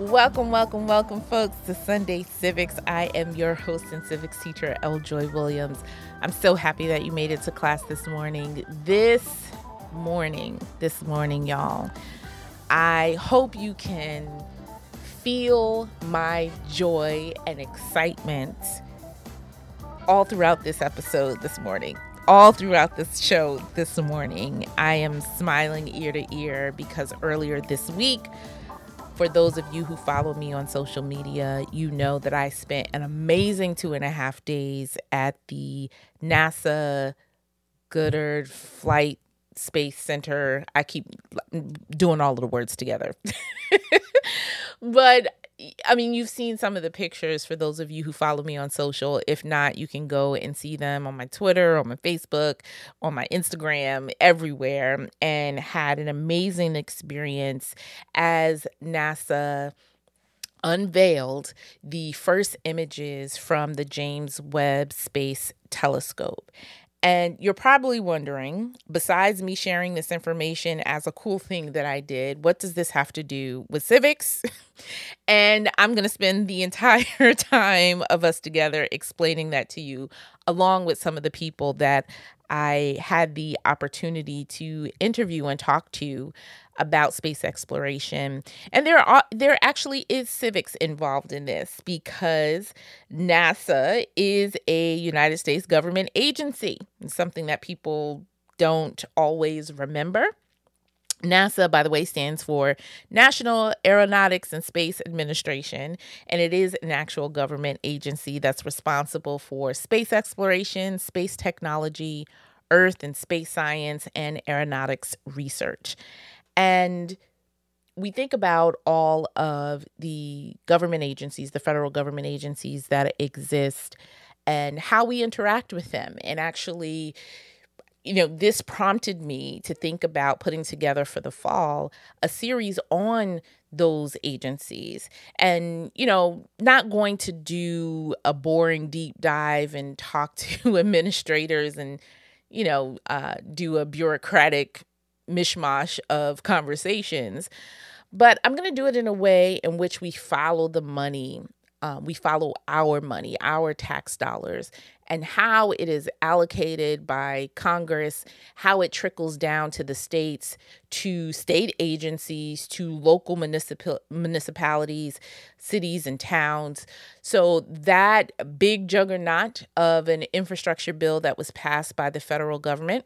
Welcome, welcome, welcome, folks, to Sunday Civics. I am your host and civics teacher, L. Joy Williams. I'm so happy that you made it to class this morning. This morning, y'all, I hope you can feel my joy and excitement all throughout this episode this morning, all throughout this show this morning. I am smiling ear to ear because earlier this week, for those of you who follow me on social media, you know that I spent an amazing 2.5 days at the NASA Goddard Flight Space Center. I keep doing all of the words together. But I mean, you've seen some of the pictures for those of you who follow me on social. If not, you can go and see them on my Twitter, on my Facebook, on my Instagram, everywhere. And had an amazing experience as NASA unveiled the first images from the James Webb Space Telescope. And you're probably wondering, besides me sharing this information as a cool thing that I did, what does this have to do with civics? And I'm going to spend the entire time of us together explaining that to you, along with some of the people that I had the opportunity to interview and talk to about space exploration. And there actually is civics involved in this, because NASA is a United States government agency. It's something that people don't always remember. NASA, by the way, stands for National Aeronautics and Space Administration, and it is an actual government agency that's responsible for space exploration, space technology, Earth and space science, and aeronautics research. And we think about all of the government agencies, the federal government agencies that exist, and how we interact with them. And actually, you know, this prompted me to think about putting together for the fall a series on those agencies. And, you know, not going to do a boring deep dive and talk to administrators and, you know, do a bureaucratic mishmash of conversations, but I'm going to do it in a way in which we follow the money. We follow our money, our tax dollars, and how it is allocated by Congress, how it trickles down to the states, to state agencies, to local municipalities, cities and towns. So that big juggernaut of an infrastructure bill that was passed by the federal government,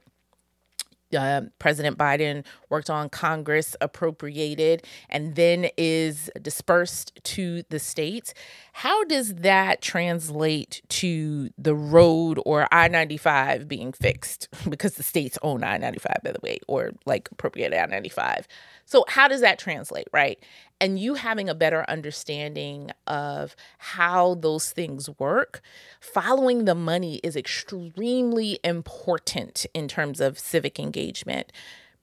President Biden worked on, Congress appropriated, and then is dispersed to the states. How does that translate to the road or I-95 being fixed? Because the states own I-95, by the way, or like appropriate I-95. So how does that translate, right? And you having a better understanding of how those things work, following the money is extremely important in terms of civic engagement,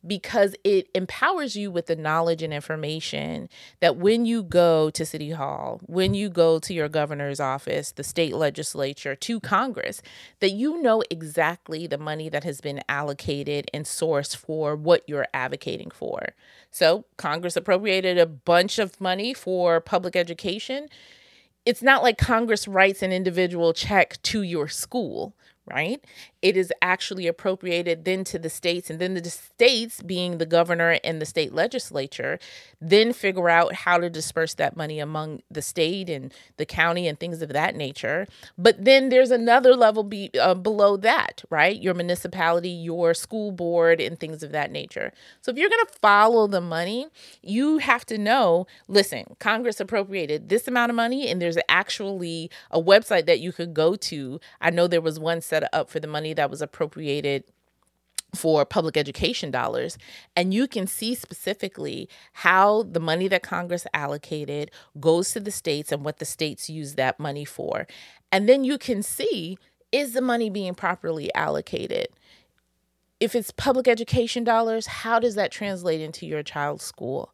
because it empowers you with the knowledge and information that when you go to City Hall, when you go to your governor's office, the state legislature, to Congress, that you know exactly the money that has been allocated and sourced for what you're advocating for. So Congress appropriated a bunch of money for public education. It's not like Congress writes an individual check to your school, right? It is actually appropriated then to the states, and then the states, being the governor and the state legislature, then figure out how to disperse that money among the state and the county and things of that nature. But then there's another level below that, right? Your municipality, your school board, and things of that nature. So if you're going to follow the money, you have to know, listen, Congress appropriated this amount of money, and there's actually a website that you could go to. I know there was one set up for the money that was appropriated for public education dollars. And you can see specifically how the money that Congress allocated goes to the states and what the states use that money for. And then you can see is the money being properly allocated? If it's public education dollars, how does that translate into your child's school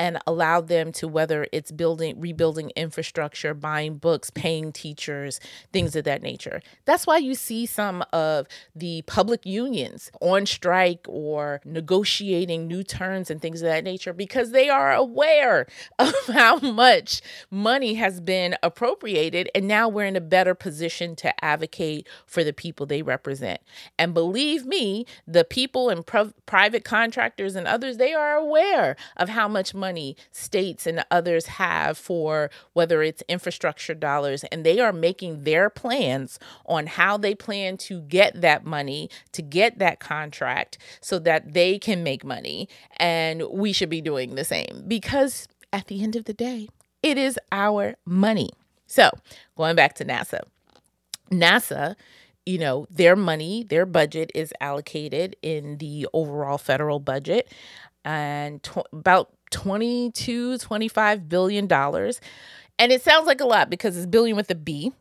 and allow them to, whether it's building, rebuilding infrastructure, buying books, paying teachers, things of that nature? That's why you see some of the public unions on strike or negotiating new terms and things of that nature, because they are aware of how much money has been appropriated. And now we're in a better position to advocate for the people they represent. And believe me, the people and private contractors and others, they are aware of how much money states and others have for whether it's infrastructure dollars, and they are making their plans on how they plan to get that money, to get that contract, so that they can make money. And we should be doing the same, because at the end of the day, it is our money. So going back to NASA, you know, their money, their budget is allocated in the overall federal budget, and about $22, $25 billion. And it sounds like a lot because it's billion with a B,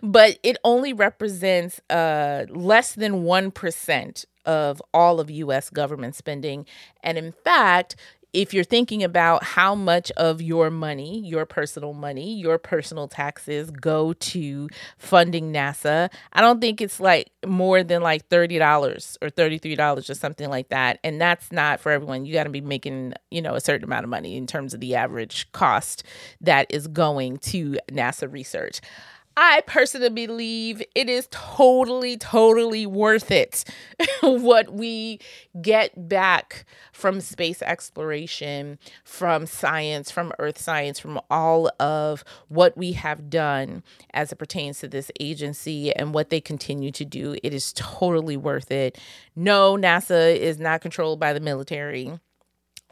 but it only represents less than 1% of all of U.S. government spending. And in fact, if you're thinking about how much of your money, your personal money, your personal taxes go to funding NASA, I don't think it's like more than like $30 or $33 or something like that. And that's not for everyone. You got to be making, you know, a certain amount of money in terms of the average cost that is going to NASA research. I personally believe it is totally worth it what we get back from space exploration, from science, from earth science, from all of what we have done as it pertains to this agency and what they continue to do. It is totally worth it. No, NASA is not controlled by the military,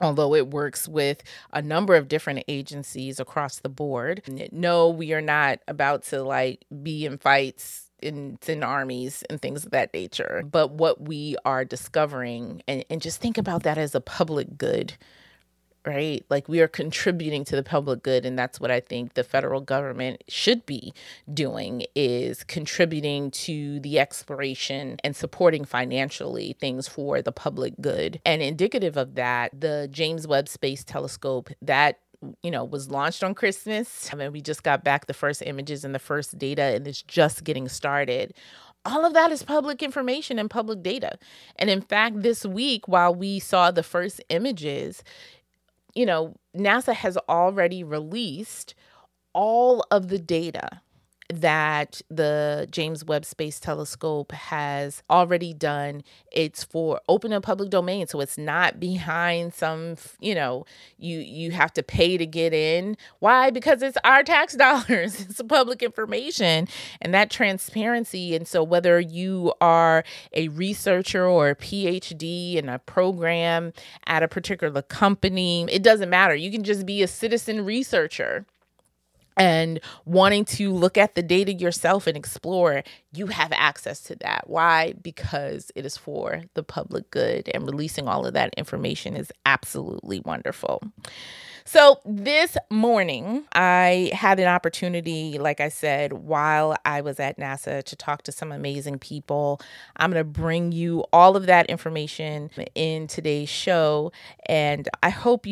although it works with a number of different agencies across the board. No, we are not about to like be in fights in armies and things of that nature. But what we are discovering, and just think about that as a public good, right? Like we are contributing to the public good. And that's what I think the federal government should be doing, is contributing to the exploration and supporting financially things for the public good. And indicative of that, the James Webb Space Telescope that, you know, was launched on Christmas. I mean, we just got back the first images and the first data, and it's just getting started. All of that is public information and public data. And in fact, this week, while we saw the first images, you know, NASA has already released all of the data that the James Webb Space Telescope has already done. It's for open and public domain. So it's not behind some, you know, you have to pay to get in. Why? Because it's our tax dollars. It's public information and that transparency. And so whether you are a researcher or a PhD in a program at a particular company, it doesn't matter. You can just be a citizen researcher and wanting to look at the data yourself and explore, you have access to that. Why? Because it is for the public good, and releasing all of that information is absolutely wonderful. So this morning, I had an opportunity, like I said, while I was at NASA to talk to some amazing people. I'm going to bring you all of that information in today's show, and I hope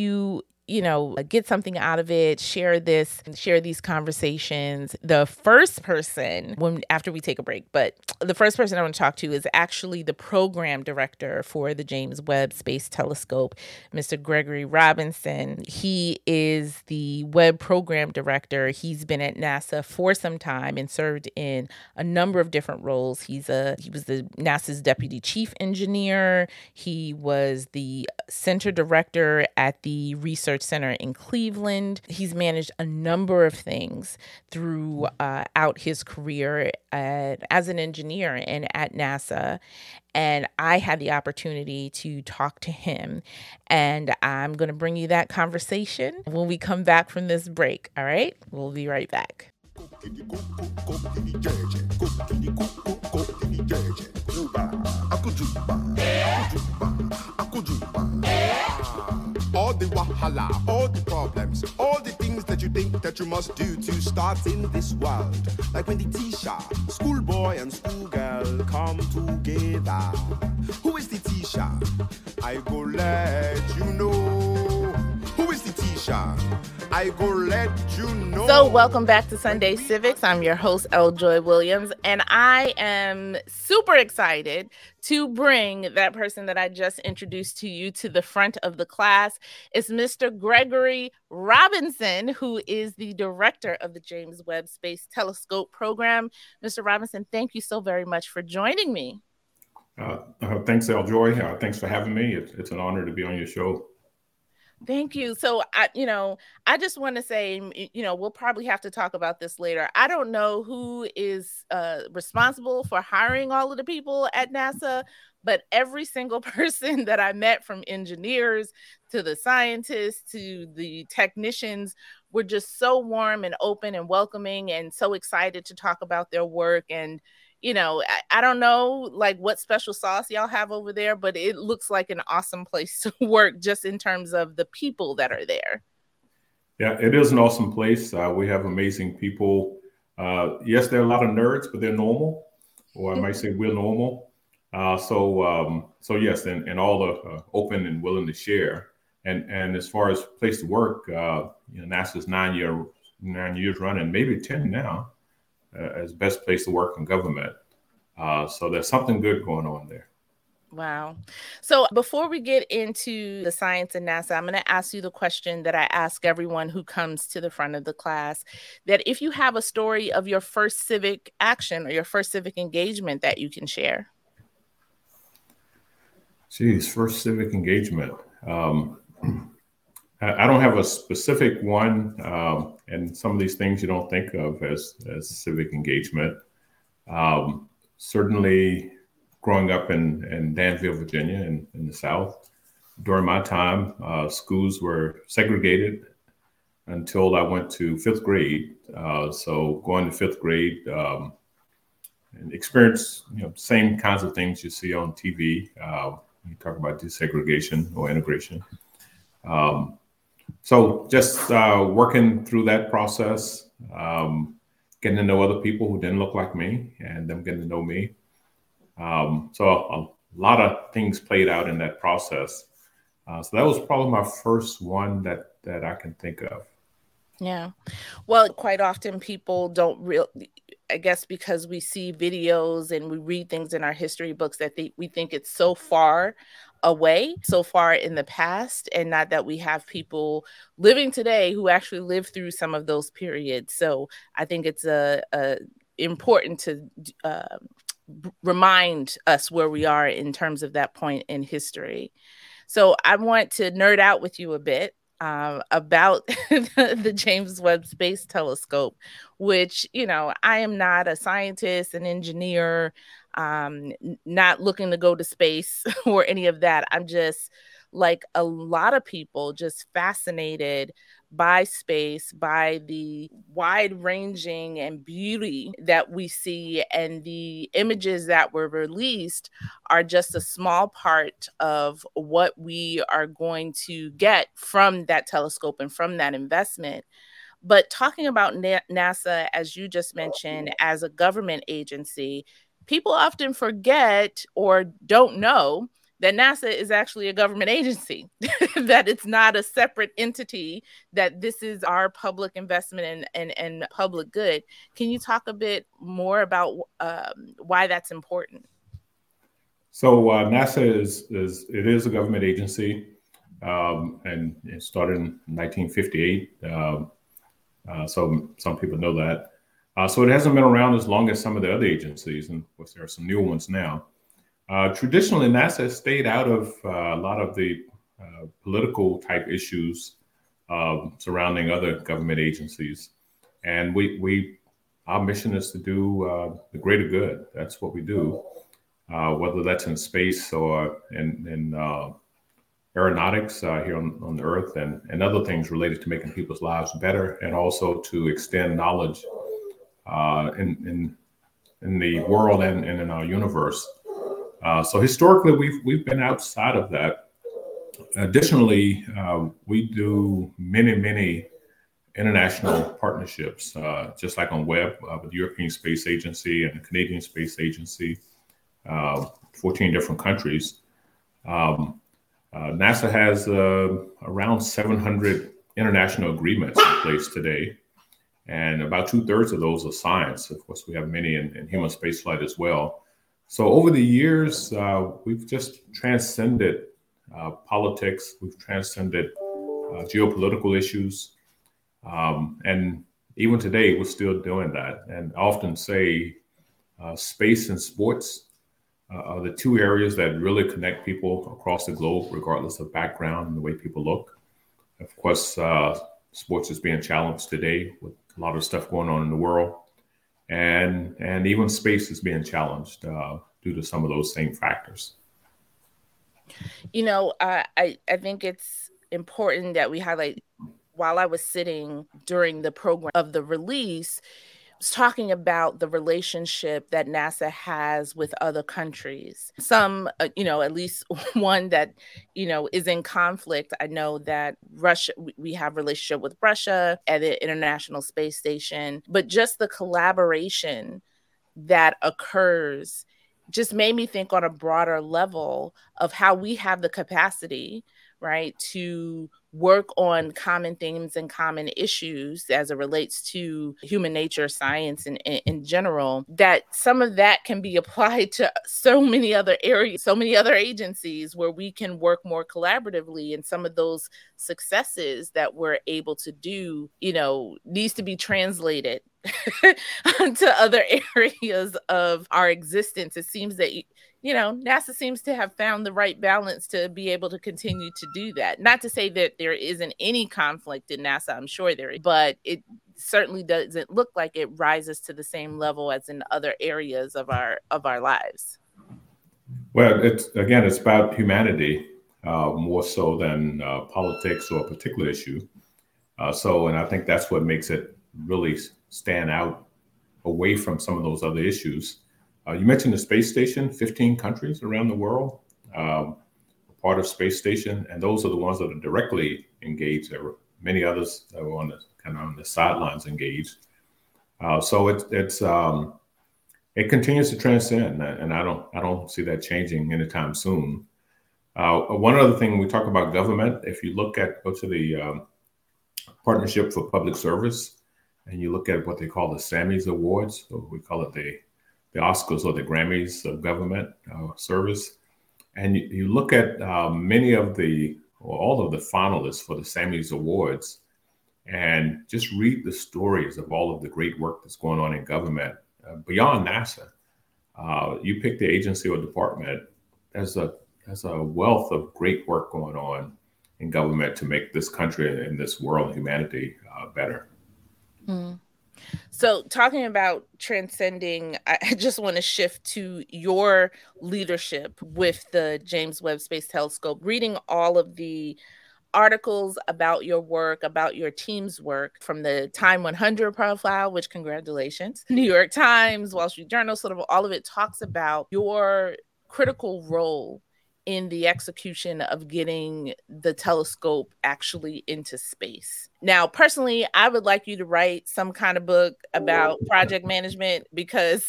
you know, get something out of it, share these conversations. The first person, after we take a break, but the first person I want to talk to is actually the program director for the James Webb Space Telescope, Mr. Gregory Robinson. He is the Webb program director. He's been at NASA for some time and served in a number of different roles. He was the NASA's deputy chief engineer. He was the center director at the Research Center in Cleveland. He's managed a number of things throughout his career as an engineer and at NASA. And I had the opportunity to talk to him. And I'm going to bring you that conversation when we come back from this break. All right, we'll be right back. All the wahala, all the problems, all the things that you think that you must must do to start in this world. Like when the teacher, schoolboy and schoolgirl come together. Who is the teacher? I go let you know. Who is the teacher? I go let you know. So welcome back to Sunday Civics. I'm your host, L. Joy Williams, and I am super excited to bring that person that I just introduced to you to the front of the class. It's Mr. Gregory Robinson, who is the director of the James Webb Space Telescope program. Mr. Robinson, thank you so very much for joining me. Thanks, L. Joy. Thanks for having me. It's an honor to be on your show. Thank you. So, I just want to say, we'll probably have to talk about this later. I don't know who is responsible for hiring all of the people at NASA, but every single person that I met, from engineers to the scientists to the technicians, were just so warm and open and welcoming and so excited to talk about their work. And, I don't know, what special sauce y'all have over there, but it looks like an awesome place to work just in terms of the people that are there. Yeah, it is an awesome place. We have amazing people. Yes, there are a lot of nerds, but they're normal, or I might say we're normal. So yes, and all are open and willing to share. And as far as place to work, NASA's nine years running, maybe 10 now, as best place to work in government. So there's something good going on there. Wow. So before we get into the science and NASA, I'm going to ask you the question that I ask everyone who comes to the front of the class, that if you have a story of your first civic action or your first civic engagement that you can share. Geez, first civic engagement. I don't have a specific one, and some of these things you don't think of as civic engagement. Certainly growing up in Danville, Virginia, in the South, during my time, schools were segregated until I went to fifth grade. So going to fifth grade and experience, same kinds of things you see on TV. You talk about desegregation or integration. So just working through that process, getting to know other people who didn't look like me and them getting to know me. So a lot of things played out in that process. So that was probably my first one that I can think of. Yeah. Well, quite often people don't really, I guess because we see videos and we read things in our history books that we think it's so far away, so far in the past, and not that we have people living today who actually live through some of those periods. So I think it's important to remind us where we are in terms of that point in history. So I want to nerd out with you a bit about the James Webb Space Telescope, which, I am not a scientist, an engineer, not looking to go to space or any of that. I'm just, like a lot of people, just fascinated by space, by the wide ranging and beauty that we see. And the images that were released are just a small part of what we are going to get from that telescope and from that investment. But talking about NASA, as you just mentioned, as a government agency, people often forget or don't know that NASA is actually a government agency, that it's not a separate entity, that this is our public investment and public good. Can you talk a bit more about why that's important? So NASA is a government agency, and it started in 1958. So some people know that. So it hasn't been around as long as some of the other agencies. And of course, there are some newer ones now. Traditionally, NASA stayed out of a lot of the political type issues surrounding other government agencies. And our mission is to do the greater good. That's what we do, whether that's in space or in aeronautics here on the Earth and other things related to making people's lives better, and also to extend knowledge in the world and in our universe. So historically, we've been outside of that. Additionally, we do many international partnerships, just like on Webb with the European Space Agency and the Canadian Space Agency, 14 different countries. NASA has around 700 international agreements in place today, and about 2/3 of those are science. Of course, we have many in human spaceflight as well. So over the years, we've just transcended politics, we've transcended geopolitical issues, and even today, we're still doing that. And I often say space and sports are the two areas that really connect people across the globe, regardless of background and the way people look. Of course, sports is being challenged today with a lot of stuff going on in the world. And even space is being challenged due to some of those same factors. You know, I think it's important that we highlight, while I was sitting during the program of the release, I was talking about the relationship that NASA has with other countries. Some, at least one that, is in conflict. I know that Russia, we have relationship with Russia at the International Space Station, but just the collaboration that occurs just made me think on a broader level of how we have the capacity, right, to work on common themes and common issues as it relates to human nature, science, and in general, that some of that can be applied to so many other areas, so many other agencies where we can work more collaboratively. And some of those successes that we're able to do, needs to be translated to other areas of our existence. It seems that NASA seems to have found the right balance to be able to continue to do that. Not to say that there isn't any conflict in NASA, I'm sure there is, but it certainly doesn't look like it rises to the same level as in other areas of our lives. Well, it's about humanity more so than politics or a particular issue. And I think that's what makes it really stand out away from some of those other issues. You mentioned the space station, 15 countries around the world are part of space station, and those are the ones that are directly engaged. There were many others that were on the sidelines engaged. It continues to transcend, and I don't see that changing anytime soon. One other thing, when we talk about government, if you go to the Partnership for Public Service, and you look at what they call the Sammys Awards, or we call it the Oscars or the Grammys of government service. And you look at all of the finalists for the Sammys Awards and just read the stories of all of the great work that's going on in government beyond NASA. You pick the agency or department, there's a wealth of great work going on in government to make this country and this world and humanity better. Mm. So talking about transcending, I just want to shift to your leadership with the James Webb Space Telescope. Reading all of the articles about your work, about your team's work, from the Time 100 profile, which congratulations, New York Times, Wall Street Journal, sort of all of it talks about your critical role in the execution of getting the telescope actually into space. Now, personally, I would like you to write some kind of book about project management, because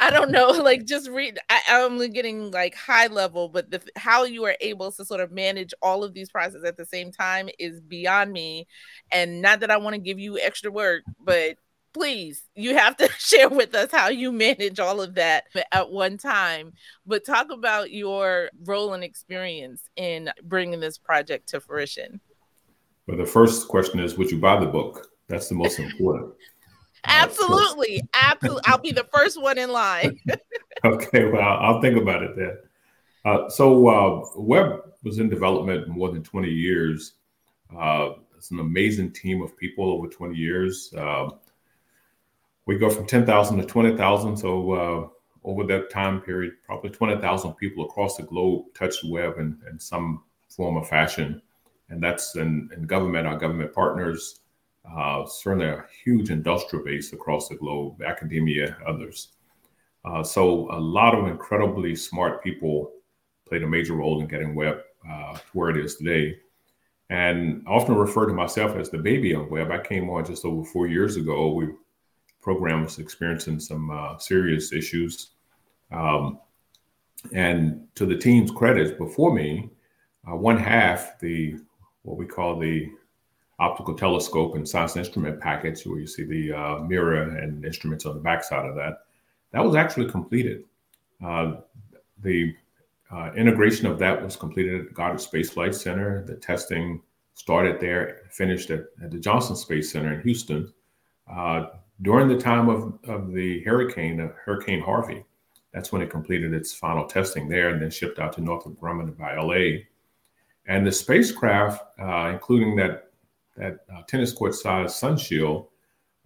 I don't know, like just read, I'm only getting like high level, but how you are able to sort of manage all of these processes at the same time is beyond me. And not that I want to give you extra work, but please, you have to share with us how you manage all of that at one time. But talk about your role and experience in bringing this project to fruition. Well, the first question is, would you buy the book? That's the most important. Absolutely. Absolutely. I'll be the first one in line. Okay, well, I'll think about it then. Webb was in development more than 20 years. It's an amazing team of people over 20 years. We go from 10,000 to 20,000. So over that time period, probably 20,000 people across the globe touched Webb in some form or fashion. And that's in government, our government partners, certainly a huge industrial base across the globe, academia, others. So a lot of incredibly smart people played a major role in getting Webb to where it is today. And I often refer to myself as the baby of Webb. I came on just over 4 years ago. We program was experiencing some serious issues. And to the team's credit, before me, one half, the what we call the optical telescope and science instrument package, where you see the mirror and instruments on the backside of that, that was actually completed. The integration of that was completed at Goddard Space Flight Center. The testing started there, finished at the Johnson Space Center in Houston during the time of the hurricane, Hurricane Harvey. That's when it completed its final testing there and then shipped out to Northrop Grumman by LA. And the spacecraft, including that tennis court-sized sun shield,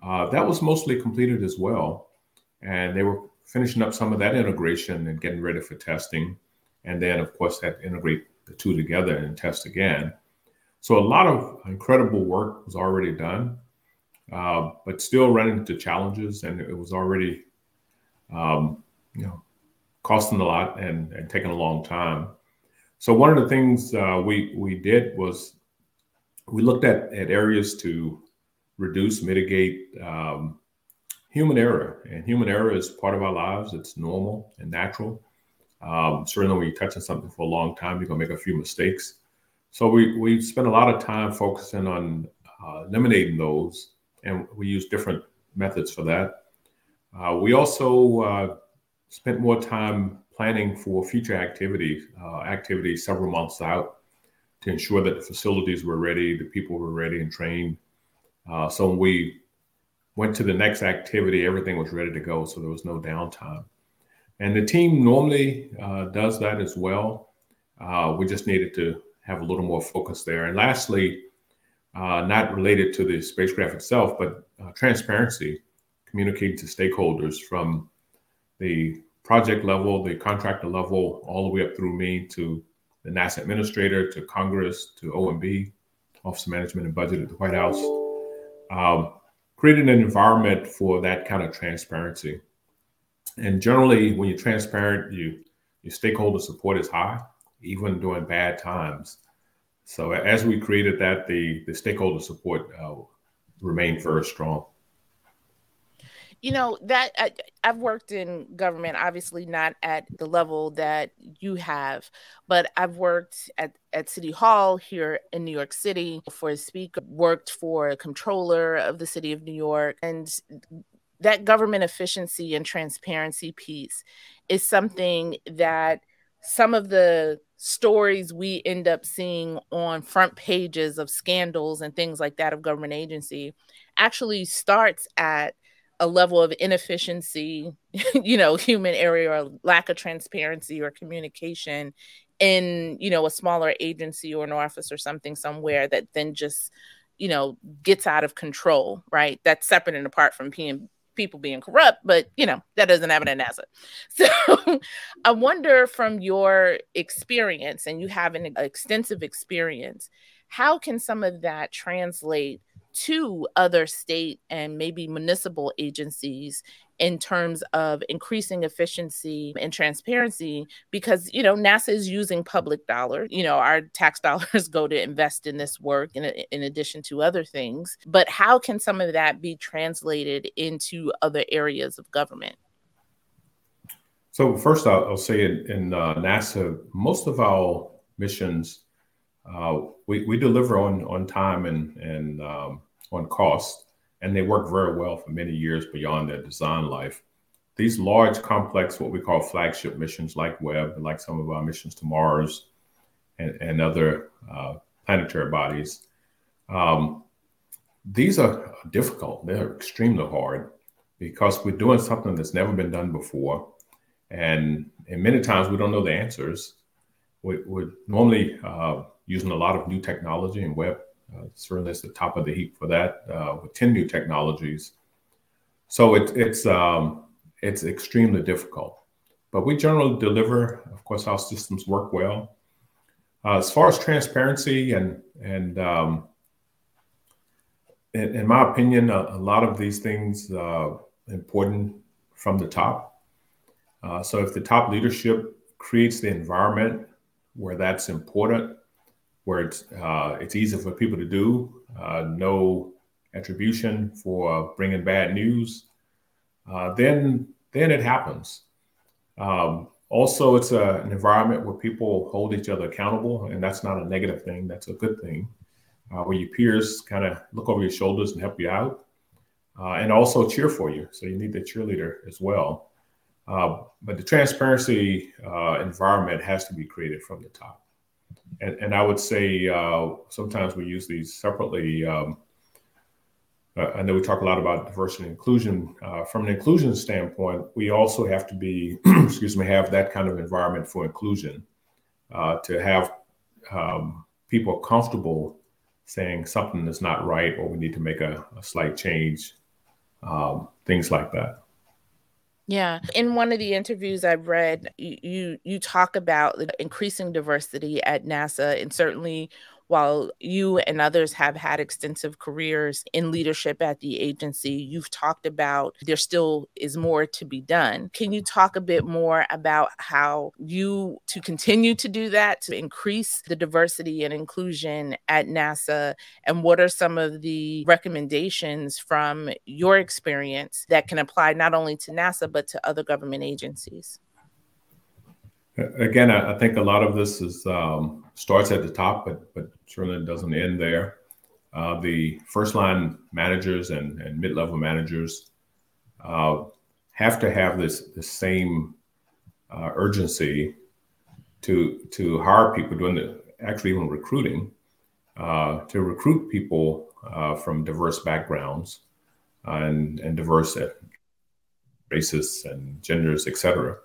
that was mostly completed as well. And they were finishing up some of that integration and getting ready for testing. And then, of course, had to integrate the two together and test again. So a lot of incredible work was already done, but still running into challenges. And it was already, costing a lot and taking a long time. So one of the things we did was we looked at areas to reduce, mitigate human error. And human error is part of our lives. It's normal and natural. Certainly when you're touching something for a long time, you're going to make a few mistakes. So we spent a lot of time focusing on eliminating those, and we use different methods for that. We also spent more time planning for future activities several months out to ensure that the facilities were ready, the people were ready and trained. So when we went to the next activity, everything was ready to go, so there was no downtime. And the team normally does that as well. We just needed to have a little more focus there. And lastly, not related to the spacecraft itself, but transparency, communicating to stakeholders from the project level, the contractor level, all the way up through me to the NASA administrator, to Congress, to OMB, Office of Management and Budget at the White House, creating an environment for that kind of transparency. And generally, when you're transparent, your stakeholder support is high, even during bad times. So as we created that, the stakeholder support remained very strong. You know, that I've worked in government, obviously not at the level that you have, but I've worked at City Hall here in New York City for a speaker, worked for a comptroller of the city of New York, and that government efficiency and transparency piece is something that some of the stories we end up seeing on front pages of scandals and things like that of government agency actually starts at a level of inefficiency, human error or lack of transparency or communication in, a smaller agency or an office or something somewhere that then just, gets out of control, right? That's separate and apart from people being corrupt, but that doesn't happen at NASA. So I wonder, from your experience, and you have an extensive experience, how can some of that translate to other state and maybe municipal agencies in terms of increasing efficiency and transparency? Because, NASA is using public dollars, our tax dollars go to invest in this work in addition to other things. But how can some of that be translated into other areas of government? So first, I'll say in NASA, most of our missions, we deliver on time and on cost, and they work very well for many years beyond their design life. These large, complex, what we call flagship missions like Webb, like some of our missions to Mars and other planetary bodies, these are difficult. They're extremely hard because we're doing something that's never been done before. And many times we don't know the answers. We're normally using a lot of new technology, and Webb certainly is the top of the heap for that, with 10 new technologies. So it's extremely difficult, but we generally deliver. Of course, our systems work well. As far as transparency, and in my opinion, a lot of these things important from the top. So if the top leadership creates the environment where that's important, where it's easy for people to do, no attribution for bringing bad news, then it happens. Also, it's an environment where people hold each other accountable, and that's not a negative thing, that's a good thing, where your peers kind of look over your shoulders and help you out, and also cheer for you. So you need the cheerleader as well. But the transparency environment has to be created from the top. And I would say sometimes we use these separately. I know we talk a lot about diversity and inclusion. From an inclusion standpoint, we also have to be, have that kind of environment for inclusion, to have people comfortable saying something is not right or we need to make a slight change, things like that. Yeah. In one of the interviews I've read, you talk about increasing diversity at NASA, and certainly while you and others have had extensive careers in leadership at the agency, you've talked about there still is more to be done. Can you talk a bit more about how you to continue to do that, to increase the diversity and inclusion at NASA? And what are some of the recommendations from your experience that can apply not only to NASA, but to other government agencies? Again, I think a lot of this is starts at the top, but certainly doesn't end there. The first line managers and mid-level managers have to have the same urgency to hire people, even recruiting, to recruit people from diverse backgrounds and diverse races and genders, et cetera.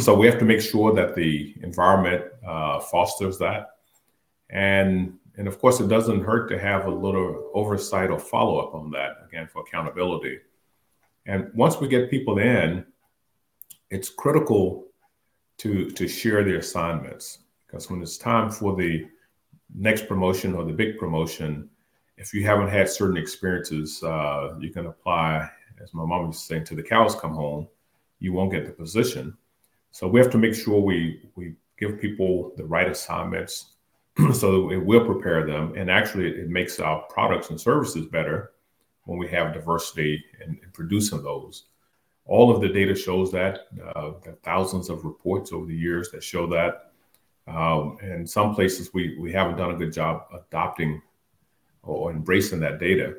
So we have to make sure that the environment fosters that. And of course, it doesn't hurt to have a little oversight or follow-up on that, again, for accountability. And once we get people in, it's critical to share their assignments, because when it's time for the next promotion or the big promotion, if you haven't had certain experiences, you can apply, as my mom used to say, to the cows come home. You won't get the position. So we have to make sure we give people the right assignments so that it will prepare them. And actually, it makes our products and services better when we have diversity in producing those. All of the data shows that, thousands of reports over the years that show that. And some places we haven't done a good job adopting or embracing that data.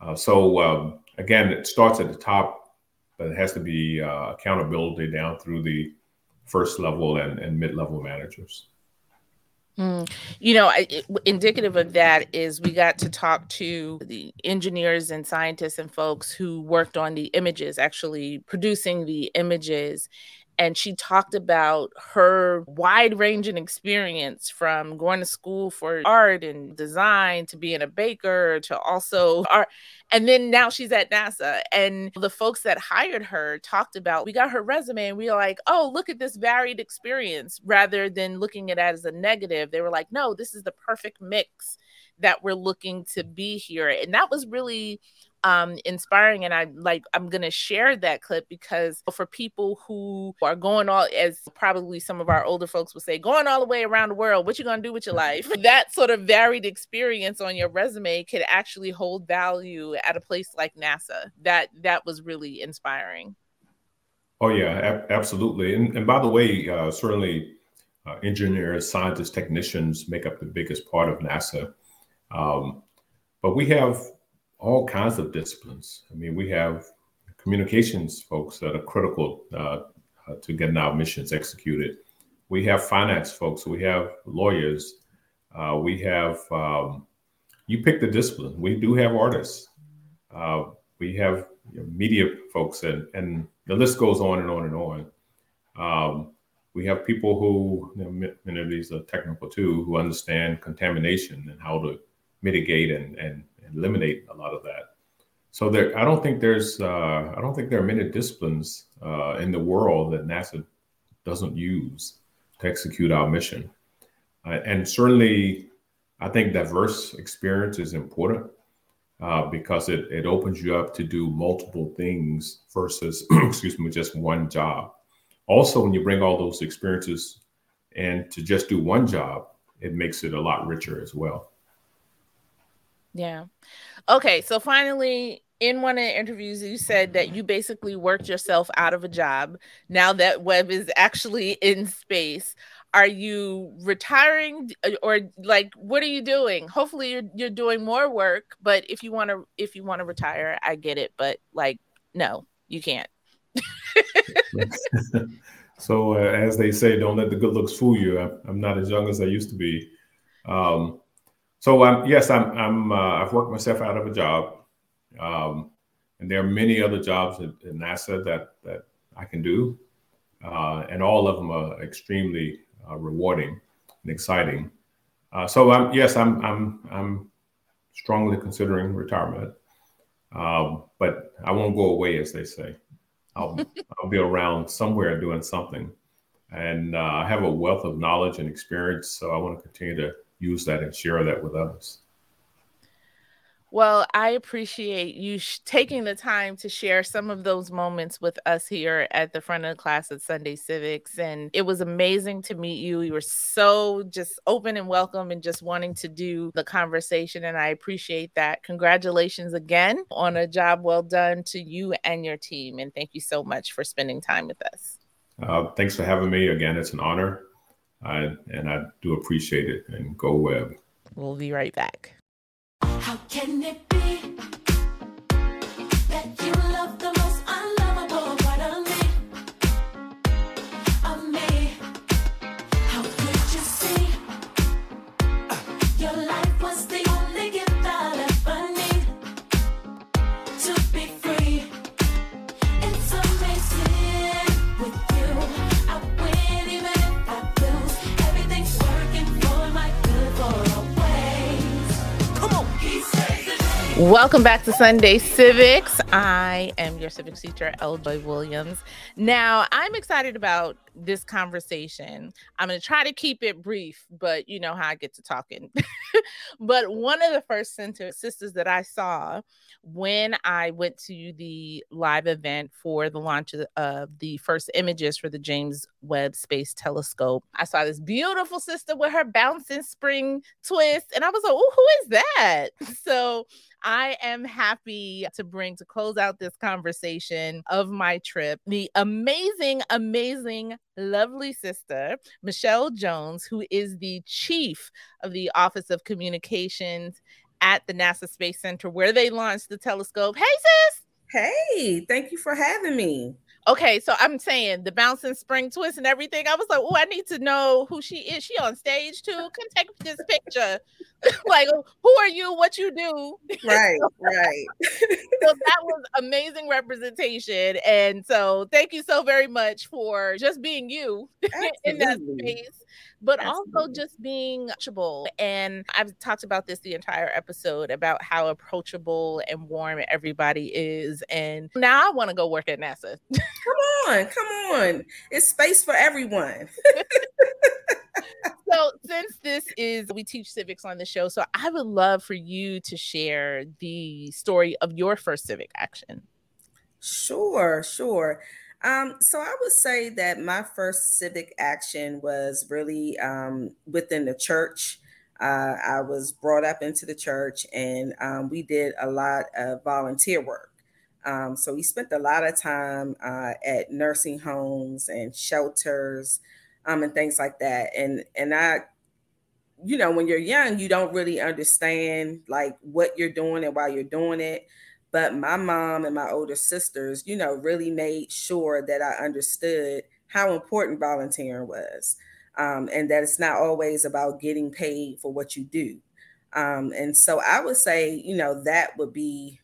Again, it starts at the top, but it has to be accountability down through the first level and mid-level managers. You know, indicative of that is we got to talk to the engineers and scientists and folks who worked on the images, actually producing the images. And she talked about her wide-ranging experience from going to school for art and design to being a baker to also art. And then now she's at NASA. And the folks that hired her talked about, we got her resume and we were like, oh, look at this varied experience. Rather than looking at it as a negative, they were like, no, this is the perfect mix that we're looking to be here. And that was really inspiring. And I'm going to share that clip, because for people who are going all, as probably some of our older folks would say, going all the way around the world, what you going to do with your life? That sort of varied experience on your resume could actually hold value at a place like NASA. That was really inspiring. Oh, yeah, absolutely. And by the way, certainly engineers, scientists, technicians make up the biggest part of NASA. But we have all kinds of disciplines. I mean, we have communications folks that are critical to getting our missions executed. We have finance folks. We have lawyers. We have, you pick the discipline. We do have artists. We have media folks, and the list goes on and on and on. We have people who, many of these are technical too, who understand contamination and how to mitigate and eliminate a lot of that. So there, I don't think there are many disciplines in the world that NASA doesn't use to execute our mission. And certainly, I think diverse experience is important because it opens you up to do multiple things versus, just one job. Also, when you bring all those experiences in to just do one job, it makes it a lot richer as well. Yeah. Okay. So finally, in one of the interviews, you said that you basically worked yourself out of a job. Now that Webb is actually in space, are you retiring or like, what are you doing? Hopefully you're doing more work, but if you want to retire, I get it. But like, no, you can't. So as they say, don't let the good looks fool you. I'm not as young as I used to be. So I've worked myself out of a job. And there are many other jobs at NASA that I can do. And all of them are extremely rewarding and exciting. So I'm strongly considering retirement. But I won't go away, as they say. I'll be around somewhere doing something. And I have a wealth of knowledge and experience. So I want to continue to use that and share that with others. Well, I appreciate you taking the time to share some of those moments with us here at the front of the class at Sunday Civics. And it was amazing to meet you. You were so just open and welcome and just wanting to do the conversation. And I appreciate that. Congratulations again on a job well done to you and your team. And thank you so much for spending time with us. Thanks for having me again. It's an honor. And I do appreciate it. And go Webb. We'll be right back. How can it be that you love the most unlovable part of me? How could you see your life was the only gift I'll ever need to be free? It's amazing with you. I win even if I lose. Everything's working for my good for always. Come on. Welcome back to Sunday Civics. I am your civics teacher, L. Joy Williams. Now, I'm excited about this conversation. I'm going to try to keep it brief, but you know how I get to talking. But one of the first sisters that I saw when I went to the live event for the launch of the first images for the James Webb Space Telescope, I saw this beautiful sister with her bouncing spring twist. And I was like, oh, who is that? So I am happy to bring to close out this conversation of my trip, the amazing, lovely sister, Michelle Jones, who is the chief of the Office of Communications at the NASA Space Center, where they launched the telescope. Hey, sis. Hey, thank you for having me. Okay, so I'm saying the bouncing spring twist and everything. I was like, oh, I need to know who she is. She on stage too? Come take this picture. Like, who are you? What you do? Right, right. So that was amazing representation. And so thank you so very much for just being you in that space, but also just being approachable. And I've talked about this the entire episode about how approachable and warm everybody is. And now I want to go work at NASA. Come on. It's space for everyone. So since we teach civics on the show, so I would love for you to share the story of your first civic action. Sure. So I would say that my first civic action was really within the church. I was brought up into the church and we did a lot of volunteer work. So we spent a lot of time at nursing homes and shelters and things like that. And I, you know, when you're young, you don't really understand like what you're doing and why you're doing it. But my mom and my older sisters, you know, really made sure that I understood how important volunteering was and that it's not always about getting paid for what you do. And so I would say, you know, that would be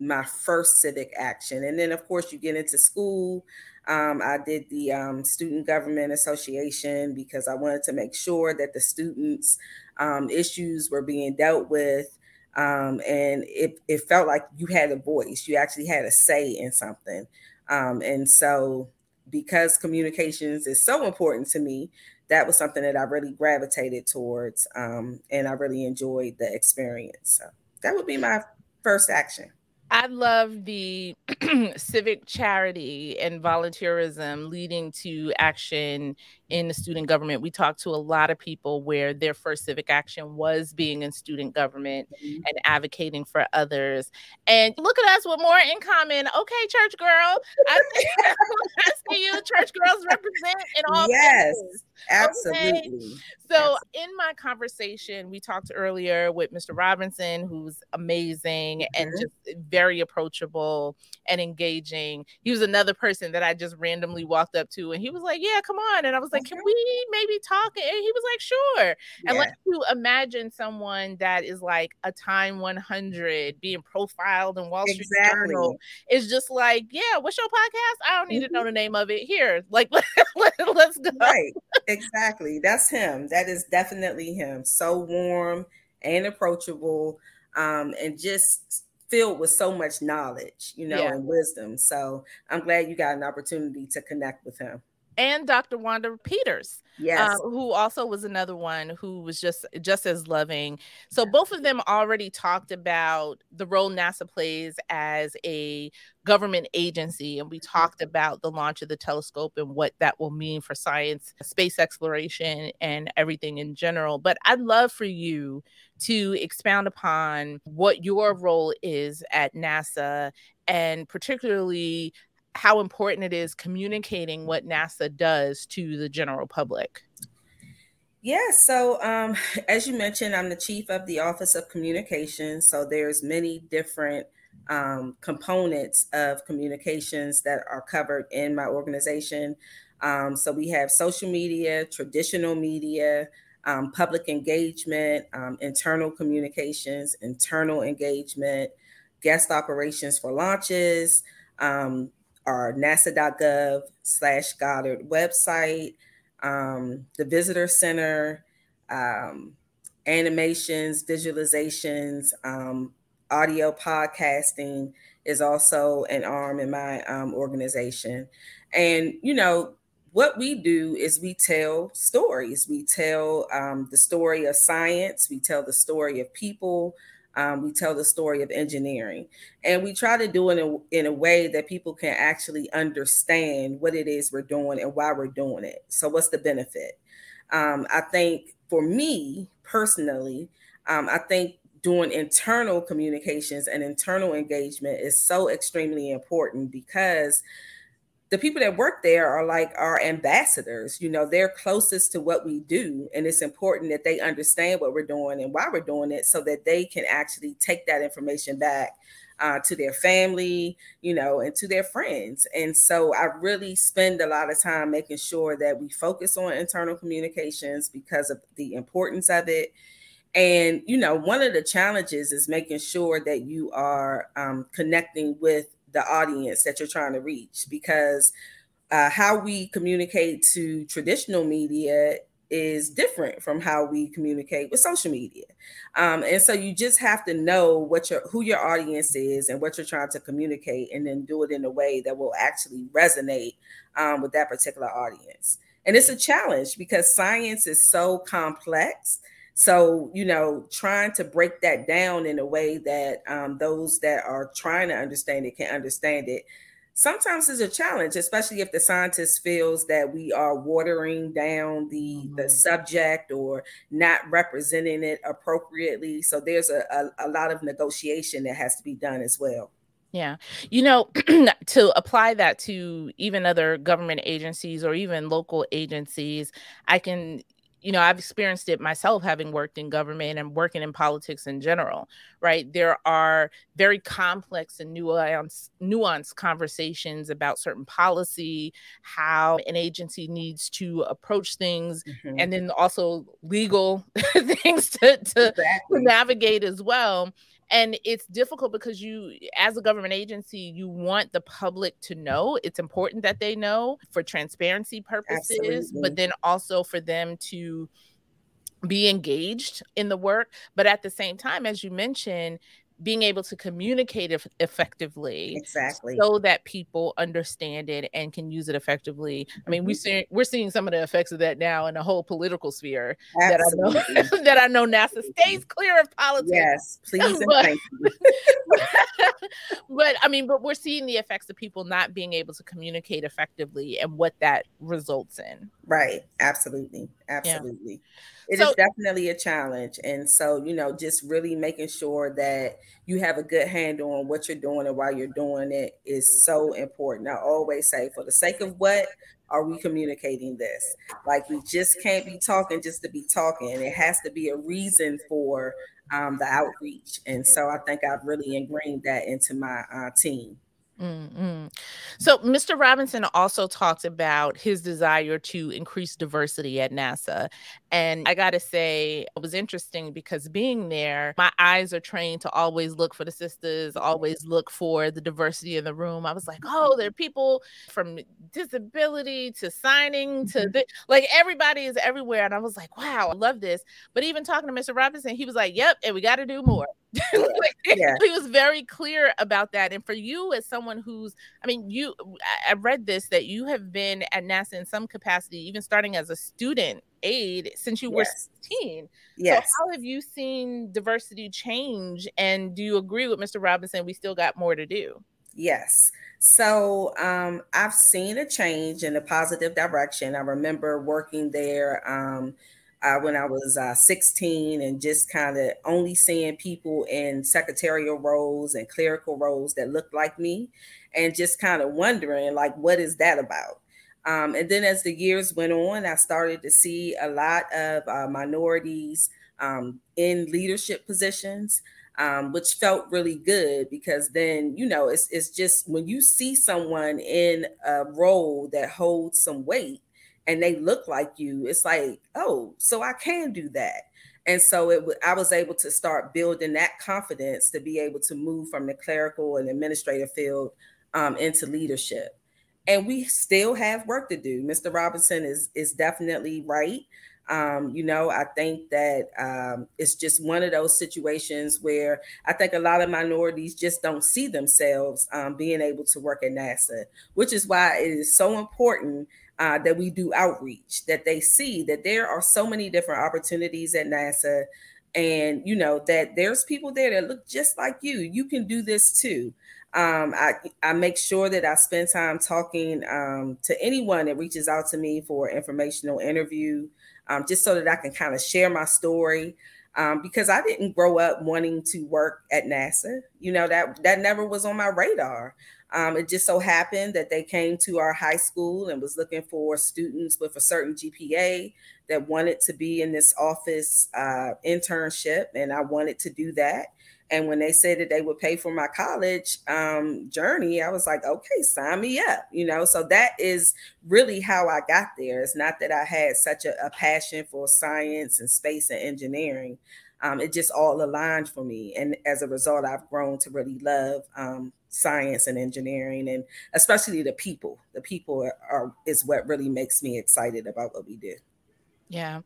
my first civic action. And then of course you get into school. I did the Student Government Association because I wanted to make sure that the students' issues were being dealt with. And it felt like you had a voice. You actually had a say in something. And so because communications is so important to me, that was something that I really gravitated towards. And I really enjoyed the experience. So that would be my first action. I love the civic charity and volunteerism leading to action in the student government. We talked to a lot of people where their first civic action was being in student government and advocating for others. And look at us with more in common. Okay, church girl. I see you. Church girls represent in all places. Absolutely. Okay? So in my conversation, we talked earlier with Mr. Robinson, who's amazing and just very approachable and engaging. He was another person that I just randomly walked up to, and he was like, yeah, come on. And I was like, can we maybe talk? And he was like, sure. And like, you imagine someone that is like a Time 100 being profiled in Wall Street Journal. It's just like, yeah, what's your podcast? I don't need to know the name of it. Here, like, let's go. Right. Exactly. That's him. That is definitely him. So warm and approachable, and just filled with so much knowledge, you know, and wisdom. So I'm glad you got an opportunity to connect with him. And Dr. Wanda Peters, who also was another one who was just as loving. So both of them already talked about the role NASA plays as a government agency. And we talked about the launch of the telescope and what that will mean for science, space exploration, and everything in general. But I'd love for you to expound upon what your role is at NASA, and particularly how important it is communicating what NASA does to the general public. Yeah, so as you mentioned, I'm the chief of the Office of Communications. So there's many different components of communications that are covered in my organization. So we have social media, traditional media, public engagement, internal communications, internal engagement, guest operations for launches, our nasa.gov/Goddard website, the visitor center, animations, visualizations, audio podcasting is also an arm in my organization. And, you know, what we do is we tell stories. We tell the story of science. We tell the story of people. We tell the story of engineering, and we try to do it in a way that people can actually understand what it is we're doing and why we're doing it. So what's the benefit? I think for me personally, I think doing internal communications and internal engagement is so extremely important, because the people that work there are like our ambassadors. You know, they're closest to what we do. And it's important that they understand what we're doing and why we're doing it, so that they can actually take that information back to their family, you know, and to their friends. And so I really spend a lot of time making sure that we focus on internal communications because of the importance of it. And, you know, one of the challenges is making sure that you are connecting with the audience that you're trying to reach, because how we communicate to traditional media is different from how we communicate with social media. And so you just have to know who your audience is and what you're trying to communicate, and then do it in a way that will actually resonate with that particular audience. And it's a challenge because science is so complex. So, you know, trying to break that down in a way that those that are trying to understand it can understand it sometimes is a challenge, especially if the scientist feels that we are watering down the subject or not representing it appropriately. So there's a lot of negotiation that has to be done as well. Yeah. You know, to apply that to even other government agencies or even local agencies, you know, I've experienced it myself, having worked in government and working in politics in general, right? There are very complex and nuanced conversations about certain policy, how an agency needs to approach things, and then also legal things to navigate as well. And it's difficult because you, as a government agency, you want the public to know. It's important that they know for transparency purposes, but then also for them to be engaged in the work. But at the same time, as you mentioned, being able to communicate effectively, exactly, so that people understand it and can use it effectively. I mean, we're seeing some of the effects of that now in the whole political sphere. Absolutely. that I know NASA stays clear of politics. Yes, please and thank you. But I mean, but we're seeing the effects of people not being able to communicate effectively and what that results in. Right. Absolutely. Absolutely. Yeah. It is definitely a challenge. And so, you know, just really making sure that you have a good handle on what you're doing and why you're doing it is so important. I always say, for the sake of what are we communicating this? Like, we just can't be talking just to be talking. It has to be a reason for the outreach. And so I think I've really ingrained that into my team. Mm-hmm. So Mr. Robinson also talked about his desire to increase diversity at NASA. And I got to say, it was interesting because being there, my eyes are trained to always look for the sisters, always look for the diversity in the room. I was like, oh, there are people from disability to signing to like everybody is everywhere. And I was like, wow, I love this. But even talking to Mr. Robinson, he was like, yep, and we got to do more. Yeah. He was very clear about that. And for you as someone who's, I mean, I read this, that you have been at NASA in some capacity, even starting as a student aide since you were 16. Yes. So how have you seen diversity change? And do you agree with Mr. Robinson, we still got more to do? Yes. So I've seen a change in a positive direction. I remember working there when I was 16, and just kind of only seeing people in secretarial roles and clerical roles that looked like me, and just kind of wondering, like, what is that about? And then as the years went on, I started to see a lot of minorities in leadership positions, which felt really good, because then, you know, it's just when you see someone in a role that holds some weight, and they look like you, it's like, oh, so I can do that. And so I was able to start building that confidence to be able to move from the clerical and administrative field into leadership. And we still have work to do. Mr. Robinson is definitely right. You know, I think that it's just one of those situations where I think a lot of minorities just don't see themselves being able to work at NASA, which is why it is so important that we do outreach, that they see that there are so many different opportunities at NASA. And, you know, that there's people there that look just like you. You can do this too. I make sure that I spend time talking to anyone that reaches out to me for an informational interview, just so that I can kind of share my story, because I didn't grow up wanting to work at NASA. You know, that never was on my radar. It just so happened that they came to our high school and was looking for students with a certain GPA that wanted to be in this office internship, and I wanted to do that. And when they said that they would pay for my college journey, I was like, okay, sign me up, you know? So that is really how I got there. It's not that I had such a passion for science and space and engineering. It just all aligned for me. And as a result, I've grown to really love science and engineering, and especially the people. The people is what really makes me excited about what we do. Yeah.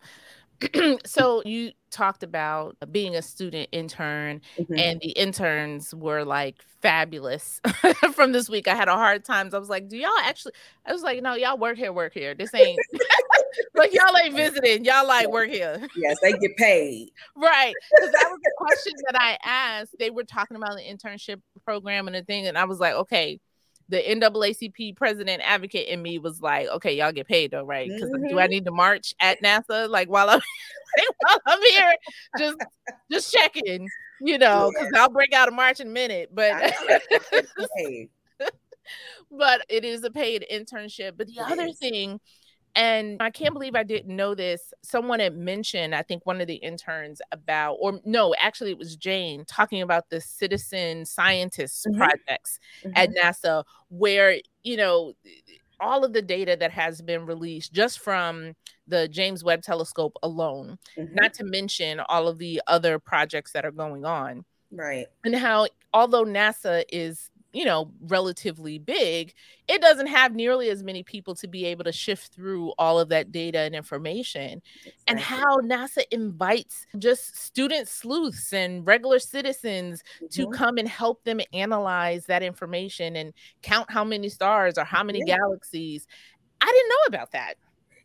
So you talked about being a student intern, mm-hmm. and the interns were like fabulous from this week. I had a hard time. I was like, do y'all actually? I was like, no, y'all work here. This ain't like y'all ain't visiting. Y'all like work here. Yes, they get paid. Right. Because that was the question that I asked. They were talking about the internship program and the thing. And I was like, okay. The NAACP president advocate in me was like, okay, y'all get paid though, right? Because mm-hmm. do I need to march at NASA? Like while I'm here, just checking, you know, because I'll break out a march in a minute. But but it is a paid internship. But the other thing, and I can't believe I didn't know this, someone had mentioned, I think one of the interns actually it was Jane, talking about the citizen scientists mm-hmm. projects mm-hmm. at NASA, where, you know, all of the data that has been released just from the James Webb Telescope alone, mm-hmm. not to mention all of the other projects that are going on. Right. And how, although NASA is you know, relatively big, it doesn't have nearly as many people to be able to sift through all of that data and information. Exactly. And how NASA invites just student sleuths and regular citizens to come and help them analyze that information and count how many stars or how many galaxies. I didn't know about that.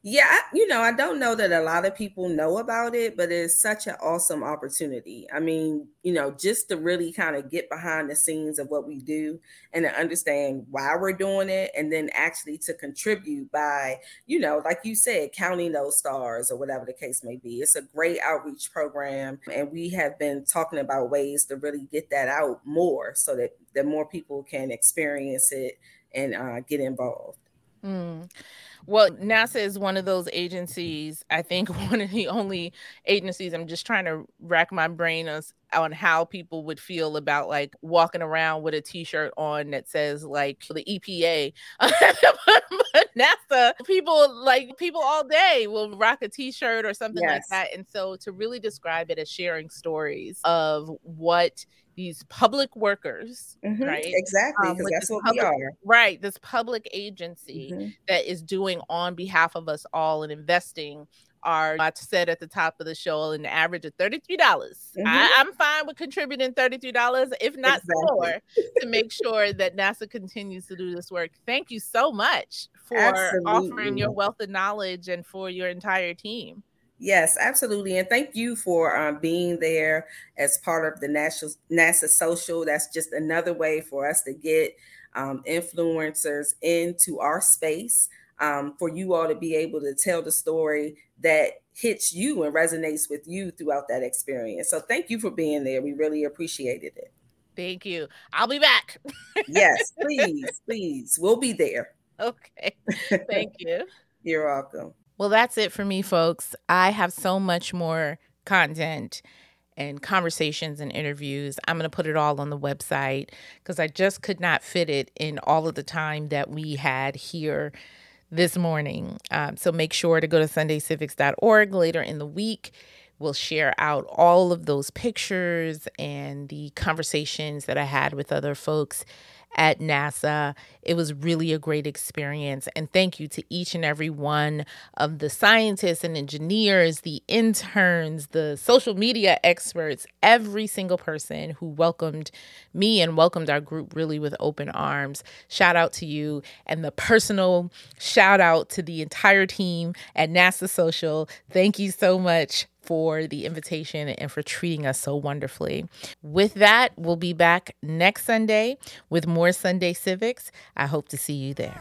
Yeah, you know, I don't know that a lot of people know about it, but it's such an awesome opportunity. I mean, you know, just to really kind of get behind the scenes of what we do and to understand why we're doing it, and then actually to contribute by, you know, like you said, counting those stars or whatever the case may be. It's a great outreach program, and we have been talking about ways to really get that out more so that, more people can experience it and get involved. Well, NASA is one of those agencies, I think one of the only agencies, I'm just trying to rack my brain on how people would feel about like walking around with a t-shirt on that says like the EPA. But NASA, people all day will rock a t-shirt or something like that. And so to really describe it as sharing stories of what these public workers, right? Exactly, because that's what we are. Right, this public agency that is doing on behalf of us all and investing are, I said at the top of the show, an average of $33. I'm fine with contributing $33, if not more, to make sure that NASA continues to do this work. Thank you so much for offering your wealth of knowledge and for your entire team. Yes, absolutely. And thank you for being there as part of the NASA Social. That's just another way for us to get influencers into our space, for you all to be able to tell the story that hits you and resonates with you throughout that experience. So thank you for being there. We really appreciated it. Thank you. I'll be back. Yes, please. We'll be there. Okay. Thank you. You're welcome. Well, that's it for me, folks. I have so much more content and conversations and interviews. I'm going to put it all on the website because I just could not fit it in all of the time that we had here this morning. So make sure to go to sundaycivics.org later in the week. We'll share out all of those pictures and the conversations that I had with other folks at NASA. It was really a great experience. And thank you to each and every one of the scientists and engineers, the interns, the social media experts, every single person who welcomed me and welcomed our group really with open arms. Shout out to you, and the personal shout out to the entire team at NASA Social. Thank you so much for the invitation and for treating us so wonderfully. With that, we'll be back next Sunday with more Sunday Civics. I hope to see you there.